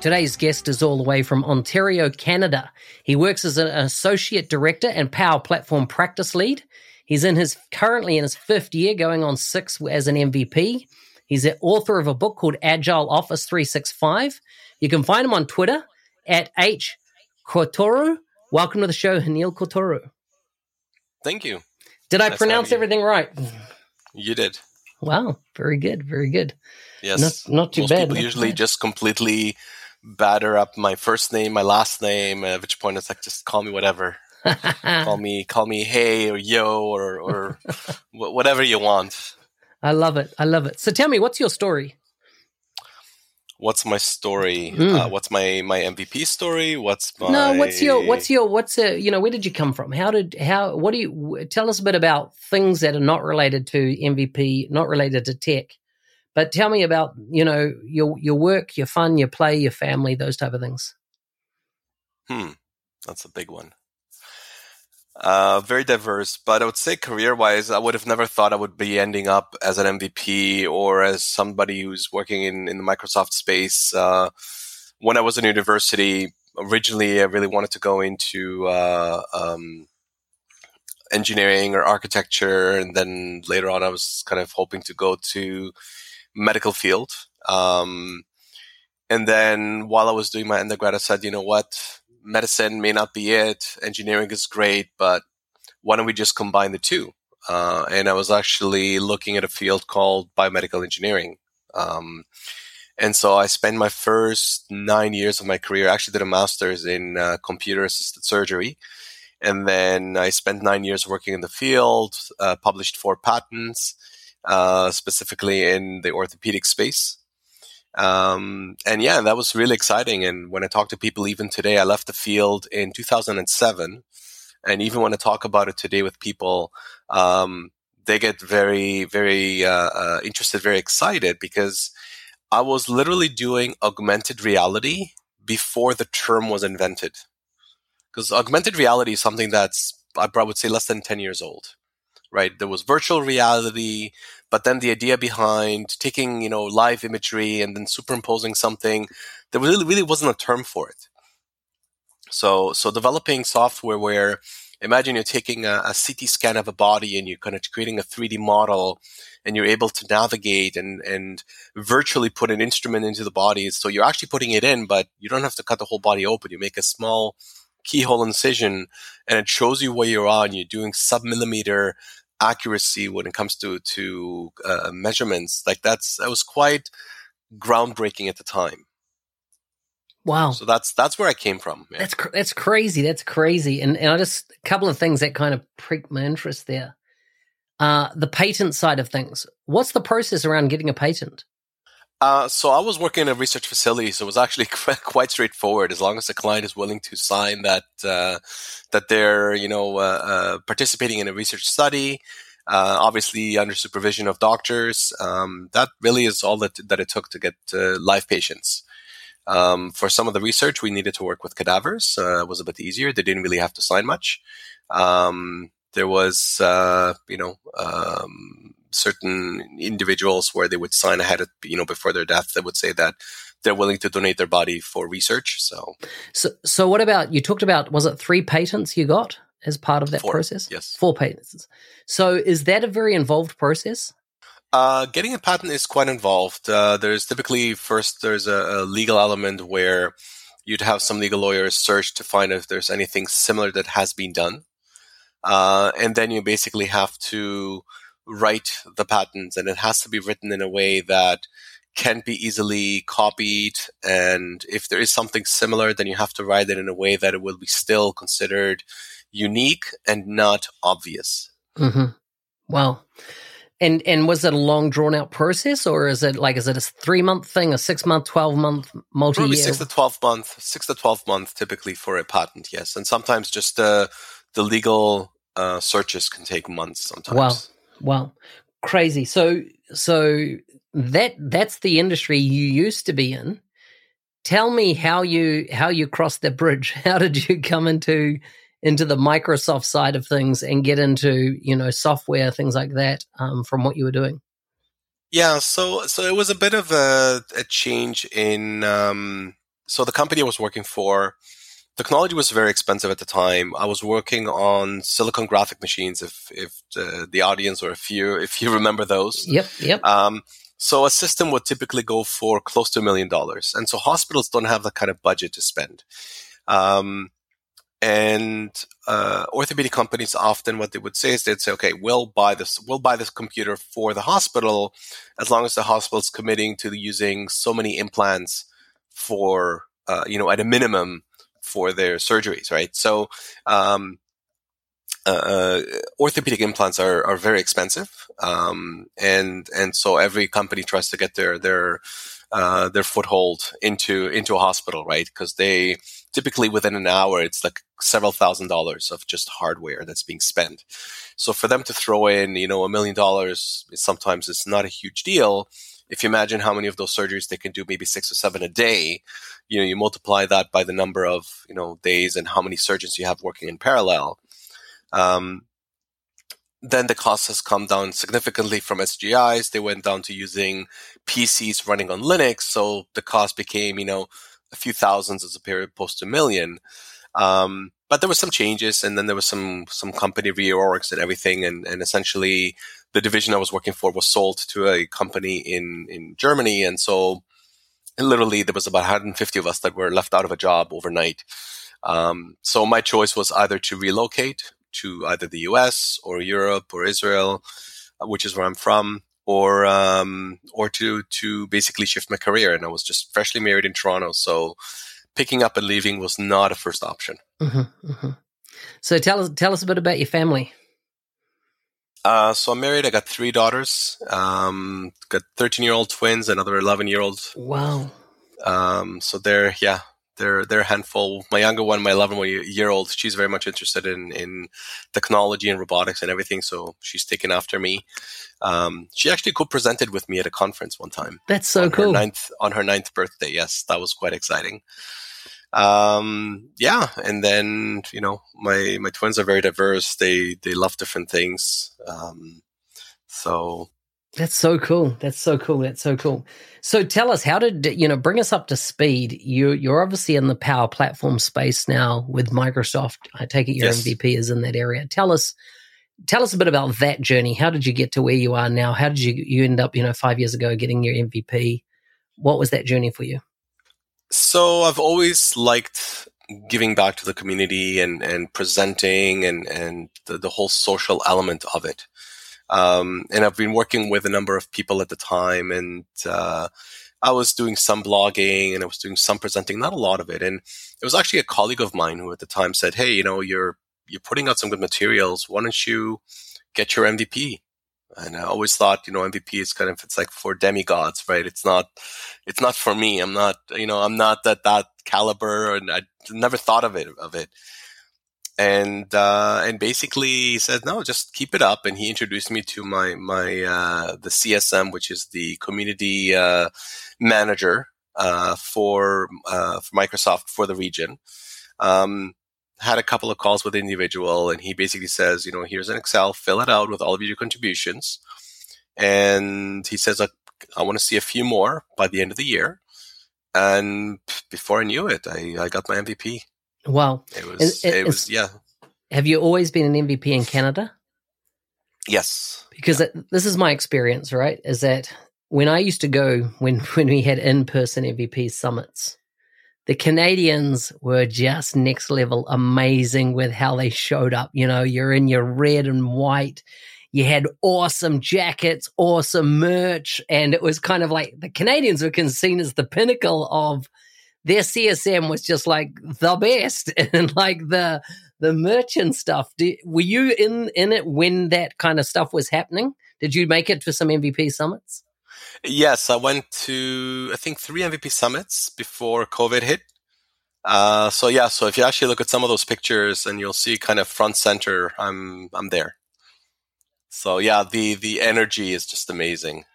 Today's guest is all the way from Ontario, Canada. He works as an associate director and Power Platform practice lead. He's currently in his fifth year, going on sixth as an MVP. He's the author of a book called Agile Office 365. You can find him on Twitter at H. Koutoroo. Welcome to the show, Hanieh Koutoroo. Thank you. Did I pronounce everything right? You did. Wow. Very good. Very good. Yes. Not too bad. Most people usually just completely batter up my first name, my last name, at which point it's like, just call me whatever. Call me hey or yo or whatever you want. I love it. So tell me, what's your story? What's my story? What's my MVP story? Where did you come from? Tell us a bit about things that are not related to MVP, not related to tech, but tell me about, your work, your fun, your play, your family, those type of things. That's a big one. Very diverse, but I would say career-wise, I would have never thought I would be ending up as an MVP or as somebody who's working in the Microsoft space. When I was in university, originally I really wanted to go into engineering or architecture, and then later on I was kind of hoping to go to medical field. And then while I was doing my undergrad, I said, you know what? Medicine may not be it. Engineering is great, but why don't we just combine the two? And I was actually looking at a field called biomedical engineering. And so I spent my first 9 years of my career, I actually did a master's in computer-assisted surgery. And then I spent 9 years working in the field, published 4 patents, specifically in the orthopedic space. And yeah, that was really exciting. And when I talk to people, even today, I left the field in 2007. And even when I talk about it today with people, they get very, very interested, very excited, because I was literally doing augmented reality before the term was invented. Because augmented reality is something that's, I probably would say, less than 10 years old. Right, there was virtual reality, but then the idea behind taking, live imagery and then superimposing something, there really wasn't a term for it. So developing software where, imagine you're taking a CT scan of a body and you're kind of creating a 3D model, and you're able to navigate and virtually put an instrument into the body. So you're actually putting it in, but you don't have to cut the whole body open. You make a small keyhole incision, and it shows you where you are, and you're doing sub-millimeter accuracy when it comes to measurements. Like that was quite groundbreaking at the time. Wow! So that's where I came from. Yeah. That's crazy. That's crazy. And I just, a couple of things that kind of piqued my interest there. The patent side of things. What's the process around getting a patent? So I was working in a research facility, so it was actually quite straightforward. As long as the client is willing to sign that they're participating in a research study, obviously under supervision of doctors, that really is all that it took to get live patients. For some of the research, we needed to work with cadavers. It was a bit easier. They didn't really have to sign much. There was, certain individuals where they would sign ahead of, before their death, they would say that they're willing to donate their body for research. So what about, you talked about, was it 3 patents you got as part of that process? Yes. 4 patents. So is that a very involved process? Getting a patent is quite involved. There's typically first there's a legal element where you'd have some legal lawyers search to find if there's anything similar that has been done. And then you basically have to write the patent, and it has to be written in a way that can be easily copied. And if there is something similar, then you have to write it in a way that it will be still considered unique and not obvious. Mm-hmm. Wow. And was it a long, drawn-out process, or is it a 3-month thing, a 6-month, 12-month, multi-year? Probably 6 to 12 month typically for a patent, yes. And sometimes just the legal searches can take months sometimes. Wow. Crazy. So that's the industry you used to be in. Tell me how you crossed the bridge. How did you come into the Microsoft side of things and get into, software, things like that, from what you were doing? Yeah, so it was a bit of a change in... so the company I was working for, technology was very expensive at the time. I was working on silicon graphic machines, if the audience, or if you remember those. Yep. So a system would typically go for close to $1 million. And so hospitals don't have that kind of budget to spend. And orthopedic companies, often what they would say is they'd say, okay, we'll buy this computer for the hospital as long as the hospital's committing to using so many implants for, at a minimum for their surgeries, right? So, orthopedic implants are very expensive. And so every company tries to get their foothold into a hospital, right? Because they typically within an hour, it's like several $1,000s of just hardware that's being spent. So for them to throw in, $1 million, sometimes it's not a huge deal. If you imagine how many of those surgeries they can do, maybe 6 or 7 a day, you multiply that by the number of days and how many surgeons you have working in parallel. Then the cost has come down significantly from SGIs. They went down to using PCs running on Linux. So the cost became, a few thousands as opposed to $1 million. But there were some changes, and then there was some company reorgs and everything. And essentially the division I was working for was sold to a company in Germany. And so literally there was about 150 of us that were left out of a job overnight. So my choice was either to relocate to either the US or Europe or Israel, which is where I'm from, or to basically shift my career. And I was just freshly married in Toronto, so picking up and leaving was not a first option. Mm-hmm, mm-hmm. So tell us a bit about your family. So I'm married. I got 3 daughters. Got 13-year-old twins, another 11-year-old. Wow. So they're a handful. My younger one, my 11-year-old, she's very much interested in technology and robotics and everything, so she's taken after me. She actually co-presented with me at a conference one time. That's so cool. On her ninth birthday, yes. That was quite exciting. And then, my twins are very diverse. They love different things. That's so cool. So tell us, how did, bring us up to speed. You're obviously in the Power Platform space now with Microsoft. I take it your yes. MVP is in that area. Tell us a bit about that journey. How did you get to where you are now? How did you end up, 5 years ago getting your MVP? What was that journey for you? So I've always liked giving back to the community and presenting and the whole social element of it. And I've been working with a number of people at the time, and I was doing some blogging and I was doing some presenting, not a lot of it. And it was actually a colleague of mine who at the time said, hey, you're putting out some good materials. Why don't you get your MVP? And I always thought, MVP is kind of, it's like for demigods, right? It's not for me. I'm not that caliber, and I never thought of it. And basically he said, no, just keep it up. And he introduced me to the CSM, which is the community manager for Microsoft for the region. Had a couple of calls with the individual, and he basically says, here's an Excel, fill it out with all of your contributions. And he says, I want to see a few more by the end of the year. And before I knew it, I got my MVP. Wow. It was, and, it was, yeah. Have you always been an MVP in Canada? Yes. Because this is my experience, right, is that when I used to go, when we had in-person MVP summits, the Canadians were just next level amazing with how they showed up. You know, you're in your red and white. You had awesome jackets, awesome merch, and it was kind of like the Canadians were seen as the pinnacle of their CSM was just like the best and like the merch and stuff. Were you in it when that kind of stuff was happening? Did you make it for some MVP summits? Yes, I went to, I think, 3 MVP summits before COVID hit. So if you actually look at some of those pictures and you'll see kind of front center, I'm there. So yeah, the energy is just amazing.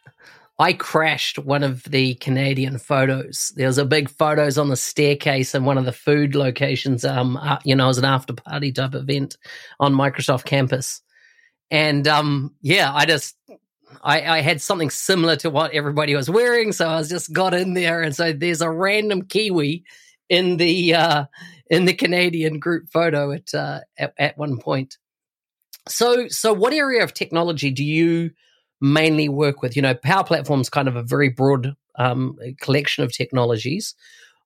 I crashed one of the Canadian photos. There was a big photos on the staircase in one of the food locations. It was an after party type event on Microsoft campus. And I had something similar to what everybody was wearing, so I was just got in there, and so there's a random Kiwi in the Canadian group photo at one point. So what area of technology do you mainly work with? You know, Power Platform's kind of a very broad collection of technologies.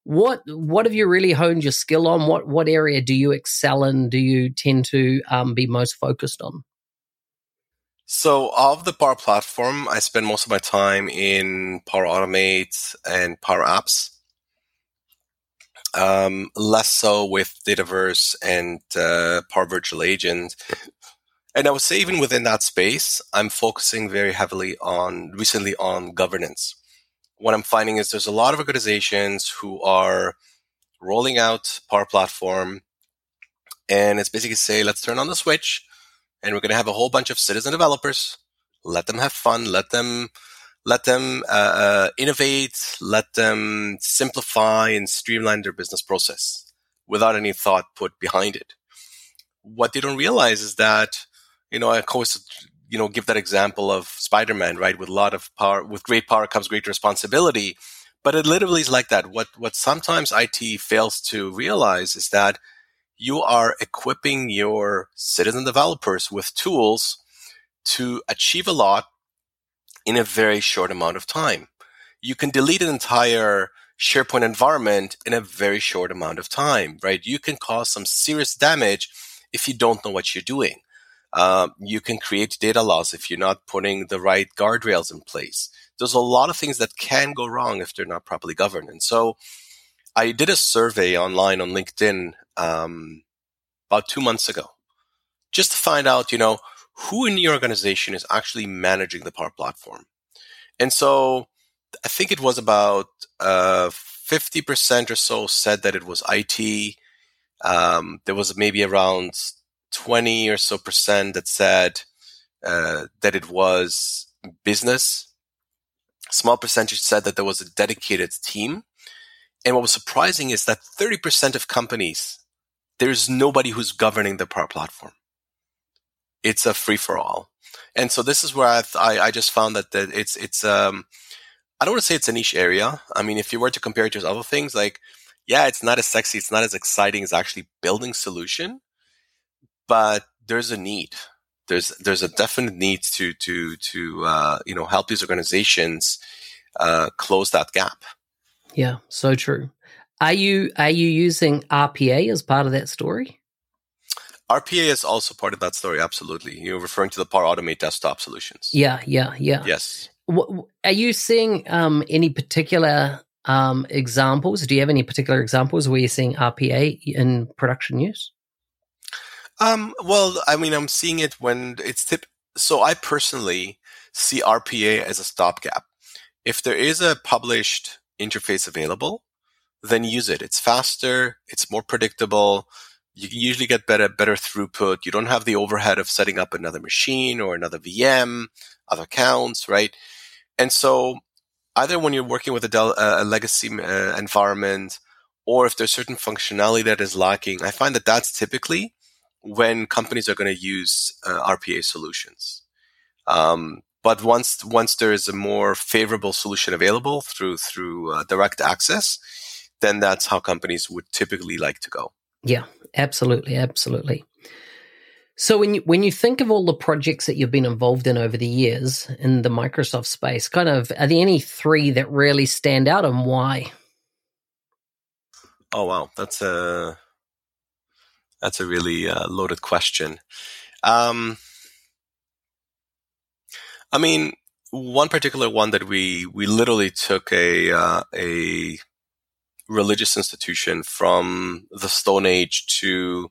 What have you really honed your skill on? What area do you excel in? Do you tend to be most focused on? So of the Power Platform, I spend most of my time in Power Automate and Power Apps. Less so with Dataverse and Power Virtual Agent. And I would say even within that space, I'm focusing very heavily recently on governance. What I'm finding is there's a lot of organizations who are rolling out Power Platform, and it's basically say, let's turn on the switch, and we're going to have a whole bunch of citizen developers. Let them have fun. Let them innovate. Let them simplify and streamline their business process without any thought put behind it. What they don't realize is that, you know, of course, you know, give that example of Spider-Man, right? With a lot of power, with great power comes great responsibility. But it literally is like that. What sometimes IT fails to realize is that you are equipping your citizen developers with tools to achieve a lot in a very short amount of time. You can delete an entire SharePoint environment in a very short amount of time, right? You can cause some serious damage if you don't know what you're doing. You can create data loss if you're not putting the right guardrails in place. There's a lot of things that can go wrong if they're not properly governed. And so I did a survey online on LinkedIn about 2 months ago, just to find out, you know, who in your organization is actually managing the Power Platform. And so I think it was about 50% or so said that it was IT. There was maybe around 20 or so percent that said that it was business. A small percentage said that there was a dedicated team. And what was surprising is that 30% of companies, there's nobody who's governing the Power Platform. It's a free-for-all. And so this is where I just found that it's I don't want to say it's a niche area. I mean, if you were to compare it to other things, like, yeah, it's not as sexy, it's not as exciting as actually building solution, but there's a need. There's a definite need to help these organizations close that gap. Yeah, so true. Are you using RPA as part of that story? RPA is also part of that story, absolutely. You're referring to the Power Automate desktop solutions. Yeah. Yes. Are you seeing any particular examples? Do you have any particular examples where you're seeing RPA in production use? Well, I mean, I'm seeing it when it's so I personally see RPA as a stopgap. If there is a published interface available, then use it. It's faster, it's more predictable. You can usually get better throughput. You don't have the overhead of setting up another machine or another VM, other accounts, right? And so either when you're working with a legacy environment, or if there's certain functionality that is lacking, I find that that's typically when companies are going to use RPA solutions. But once there is a more favorable solution available through direct access, then that's how companies would typically like to go. Yeah, absolutely. So when you think of all the projects that you've been involved in over the years in the Microsoft space, kind of, are there any three that really stand out and why? Oh, wow. That's a really loaded question. I mean, one particular one that we literally took a religious institution from the Stone Age to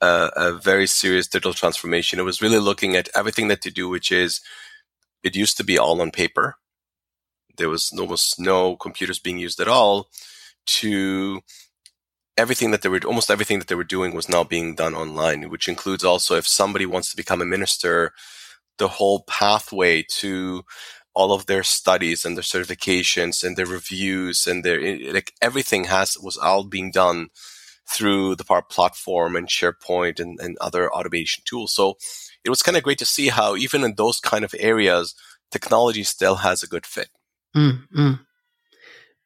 a very serious digital transformation. It was really looking at everything that you do, which is, it used to be all on paper. There was almost no computers being used at all, to almost everything that they were doing was now being done online, which includes also, if somebody wants to become a minister, the whole pathway to all of their studies and their certifications and their reviews and their, like, everything was all being done through the Power Platform and SharePoint and other automation tools. So it was kind of great to see how even in those kind of areas, technology still has a good fit. Mm-hmm.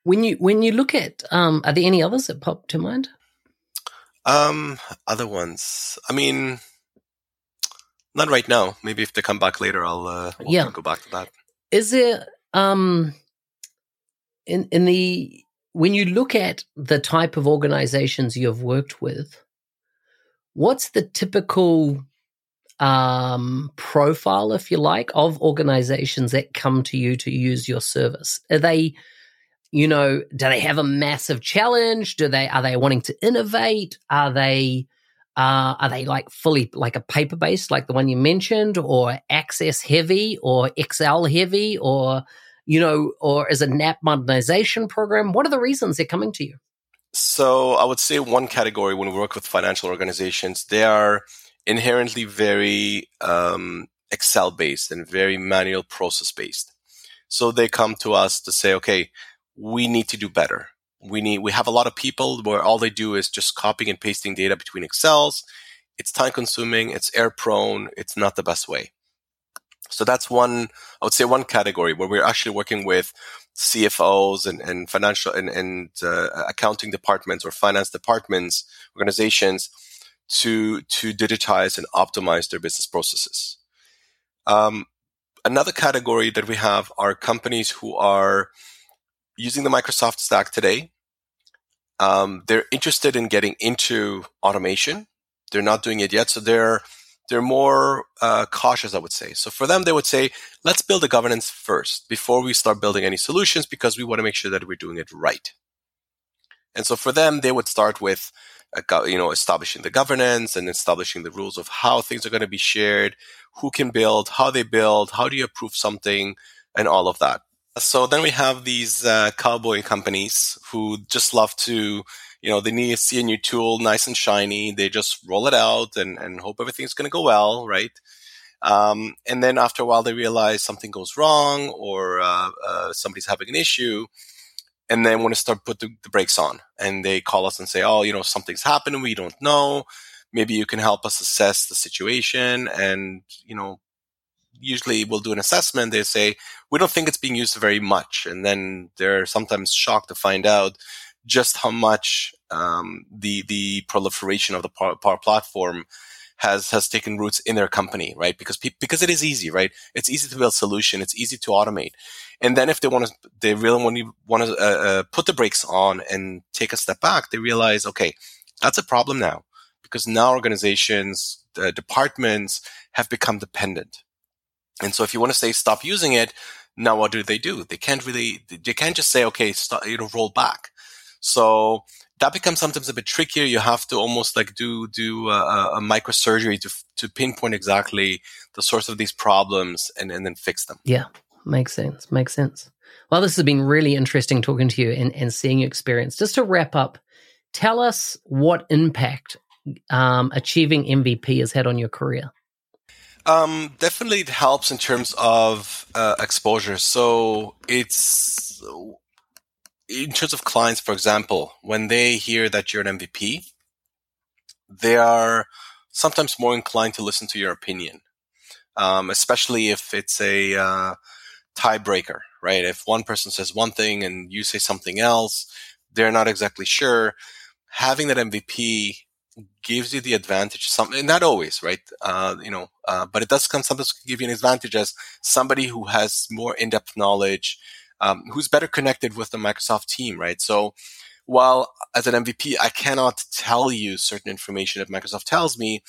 When you look at, are there any others that pop to mind? Other ones, I mean, not right now. Maybe if they come back later, I'll go back to that. Is there when you look at the type of organizations you've worked with, what's the typical profile, if you like, of organizations that come to you to use your service? Are they, do they have a massive challenge? Are they wanting to innovate? Are they like fully like a paper-based, like the one you mentioned, or Access heavy or Excel heavy, or is a NAP modernization program? What are the reasons they're coming to you? So I would say one category, when we work with financial organizations, they are inherently very Excel-based and very manual process-based. So they come to us to say, okay, we need to do better. We have a lot of people where all they do is just copying and pasting data between Excels. It's time consuming. It's error prone. It's not the best way. So that's one category where we're actually working with CFOs and financial and accounting departments or finance departments, organizations to digitize and optimize their business processes. Another category that we have are companies who are using the Microsoft stack today. They're interested in getting into automation. They're not doing it yet, so they're more cautious, I would say. So for them, they would say, let's build the governance first before we start building any solutions, because we want to make sure that we're doing it right. And so for them, they would start with establishing the governance and establishing the rules of how things are going to be shared, who can build, how they build, how do you approve something, and all of that. So then we have these cowboy companies who just love to, they need to see a new tool nice and shiny. They just roll it out and hope everything's going to go well, right? And then after a while, they realize something goes wrong or somebody's having an issue. And then want to start put the brakes on. And they call us and say, oh, something's happened. We don't know. Maybe you can help us assess the situation and, usually we'll do an assessment. They say, we don't think it's being used very much. And then they're sometimes shocked to find out just how much the proliferation of the Power Platform has taken roots in their company, right? Because it is easy, right? It's easy to build solution. It's easy to automate. And then if they really want to put the brakes on and take a step back, they realize, okay, that's a problem now, because now organizations, departments have become dependent. And so if you want to say stop using it, now what do? They can't just say, okay, stop, roll back. So that becomes sometimes a bit trickier. You have to almost like do a microsurgery to pinpoint exactly the source of these problems and then fix them. Yeah, makes sense. Well, this has been really interesting talking to you and seeing your experience. Just to wrap up, tell us what impact achieving MVP has had on your career. Definitely it helps in terms of exposure. So it's in terms of clients, for example, when they hear that you're an MVP, they are sometimes more inclined to listen to your opinion, especially if it's a tiebreaker, right? If one person says one thing and you say something else, they're not exactly sure. Having that MVP gives you the advantage, something, not always, right? But it does come sometimes give you an advantage as somebody who has more in-depth knowledge, who's better connected with the Microsoft team, right? So while as an MVP, I cannot tell you certain information that Microsoft tells me,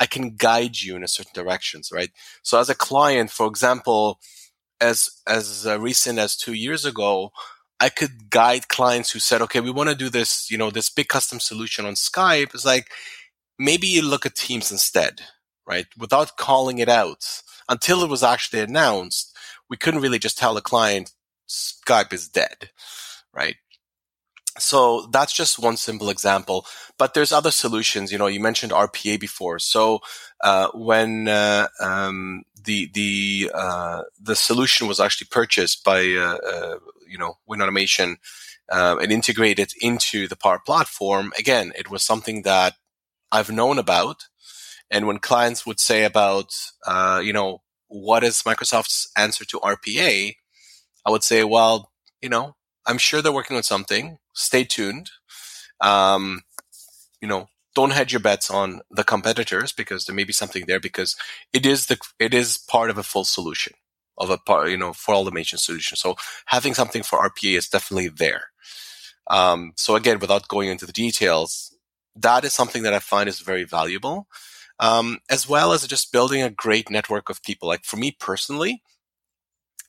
I can guide you in a certain directions, right? So as a client, for example, as recent as 2 years ago, I could guide clients who said, okay, we want to do this, this big custom solution on Skype. It's like, maybe you look at Teams instead, right? Without calling it out. Until it was actually announced, we couldn't really just tell the client Skype is dead, right? So that's just one simple example. But there's other solutions. You mentioned RPA before. So when the solution was actually purchased by Win Automation and integrated into the Power Platform, again, it was something that I've known about. And when clients would say about what is Microsoft's answer to RPA, I would say, well, I'm sure they're working on something. Stay tuned. Don't hedge your bets on the competitors because there may be something there because it is part of a full solution of a part, for automation solution. So having something for RPA is definitely there. So again, without going into the details, that is something that I find is very valuable, as well as just building a great network of people. Like for me personally,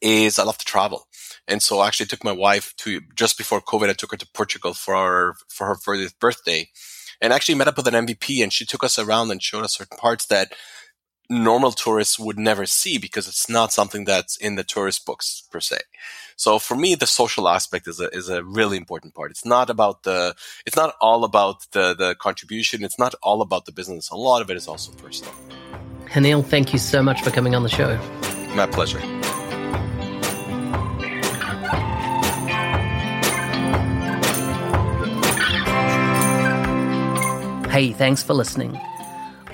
is I love to travel. And so I actually took my wife to, just before COVID, I took her to Portugal for her 30th birthday and actually met up with an MVP, and she took us around and showed us certain parts that normal tourists would never see because it's not something that's in the tourist books per se. So for me, the social aspect is a really important part. It's not all about the contribution. It's not all about the business. A lot of it is also personal. Hanieh, thank you so much for coming on the show. My pleasure. Hey, thanks for listening.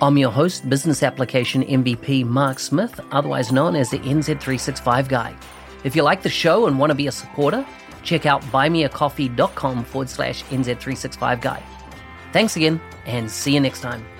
I'm your host, Business Application MVP Mark Smith, otherwise known as the NZ365 guy. If you like the show and want to be a supporter, check out buymeacoffee.com/NZ365 guy. Thanks again, and see you next time.